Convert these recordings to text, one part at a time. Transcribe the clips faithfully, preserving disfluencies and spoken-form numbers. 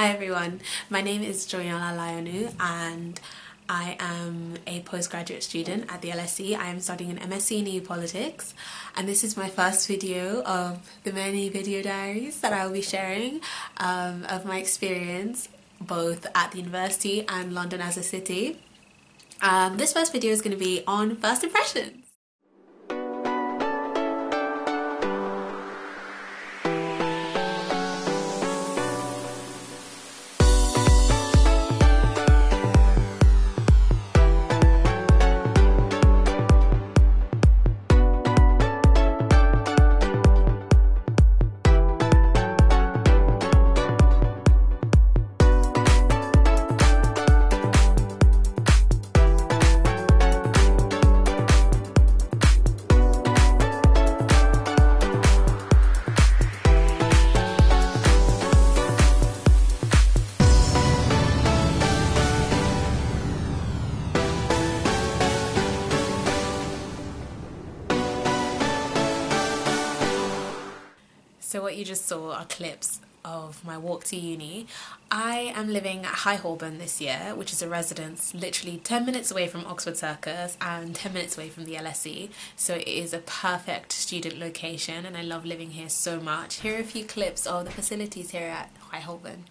Hi everyone, my name is Joyinola Layonu and I am a postgraduate student at the L S E. I am studying an MSc in E U Politics, and this is my first video of the many video diaries that I will be sharing um, of my experience both at the university and London as a city. Um, this first video is going to be on first impressions. So what you just saw are clips of my walk to uni. I am living at High Holborn this year, which is a residence literally ten minutes away from Oxford Circus and ten minutes away from the L S E. So it is a perfect student location and I love living here so much. Here are a few clips of the facilities here at High Holborn.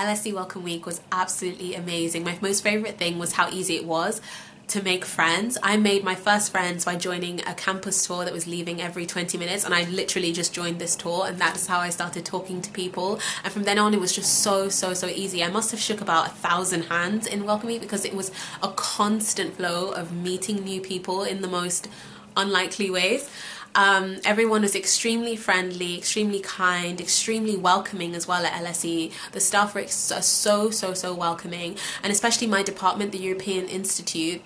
L S E Welcome Week was absolutely amazing. My most favourite thing was how easy it was to make friends. I made my first friends by joining a campus tour that was leaving every twenty minutes, and I literally just joined this tour, and that's how I started talking to people, and from then on it was just so so so easy. I must have shook about a thousand hands in Welcome Week because it was a constant flow of meeting new people in the most unlikely ways. Um, everyone was extremely friendly, extremely kind, extremely welcoming as well at L S E. The staff are so, so, so welcoming, and especially my department, the European Institute.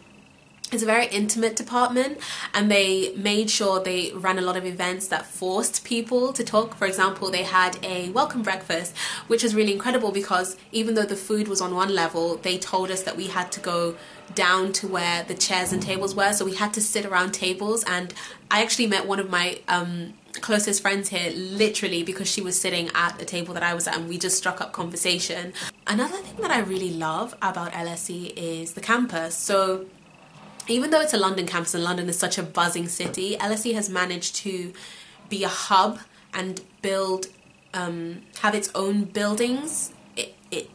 It's a very intimate department, and they made sure they ran a lot of events that forced people to talk. For example, they had a welcome breakfast, which was really incredible because even though the food was on one level, they told us that we had to go down to where the chairs and tables were, so we had to sit around tables. And I actually met one of my um, closest friends here literally because she was sitting at the table that I was at, and we just struck up conversation. Another thing that I really love about L S E is the campus. So even though it's a London campus and London is such a buzzing city, L S E has managed to be a hub and build, um, have its own buildings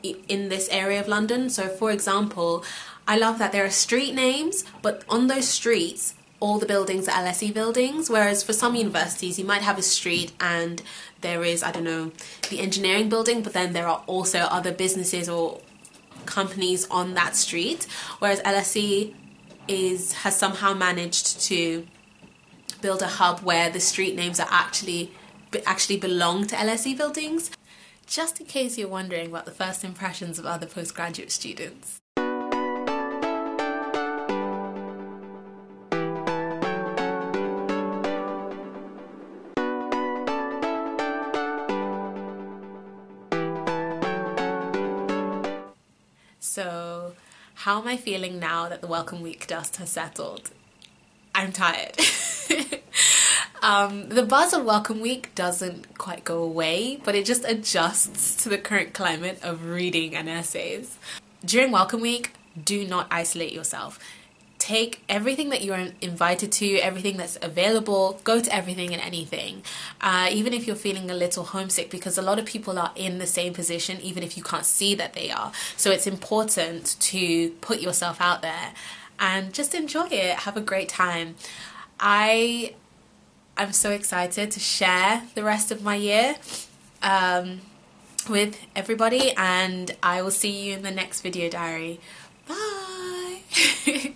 in this area of London. So for example, I love that there are street names, but on those streets all the buildings are L S E buildings, whereas for some universities you might have a street and there is, I don't know, the engineering building, but then there are also other businesses or companies on that street, whereas L S E Is, has somehow managed to build a hub where the street names are actually actually belong to L S E buildings. Just in case you're wondering about the first impressions of other postgraduate students. So how am I feeling now that the Welcome Week dust has settled? I'm tired. um, the buzz of Welcome Week doesn't quite go away, but it just adjusts to the current climate of reading and essays. During Welcome Week, do not isolate yourself. Take everything that you're invited to, everything that's available, go to everything and anything. Uh, even if you're feeling a little homesick, because a lot of people are in the same position, even if you can't see that they are. So it's important to put yourself out there and just enjoy it, have a great time. I am so excited to share the rest of my year um, with everybody, and I will see you in the next video diary. Bye!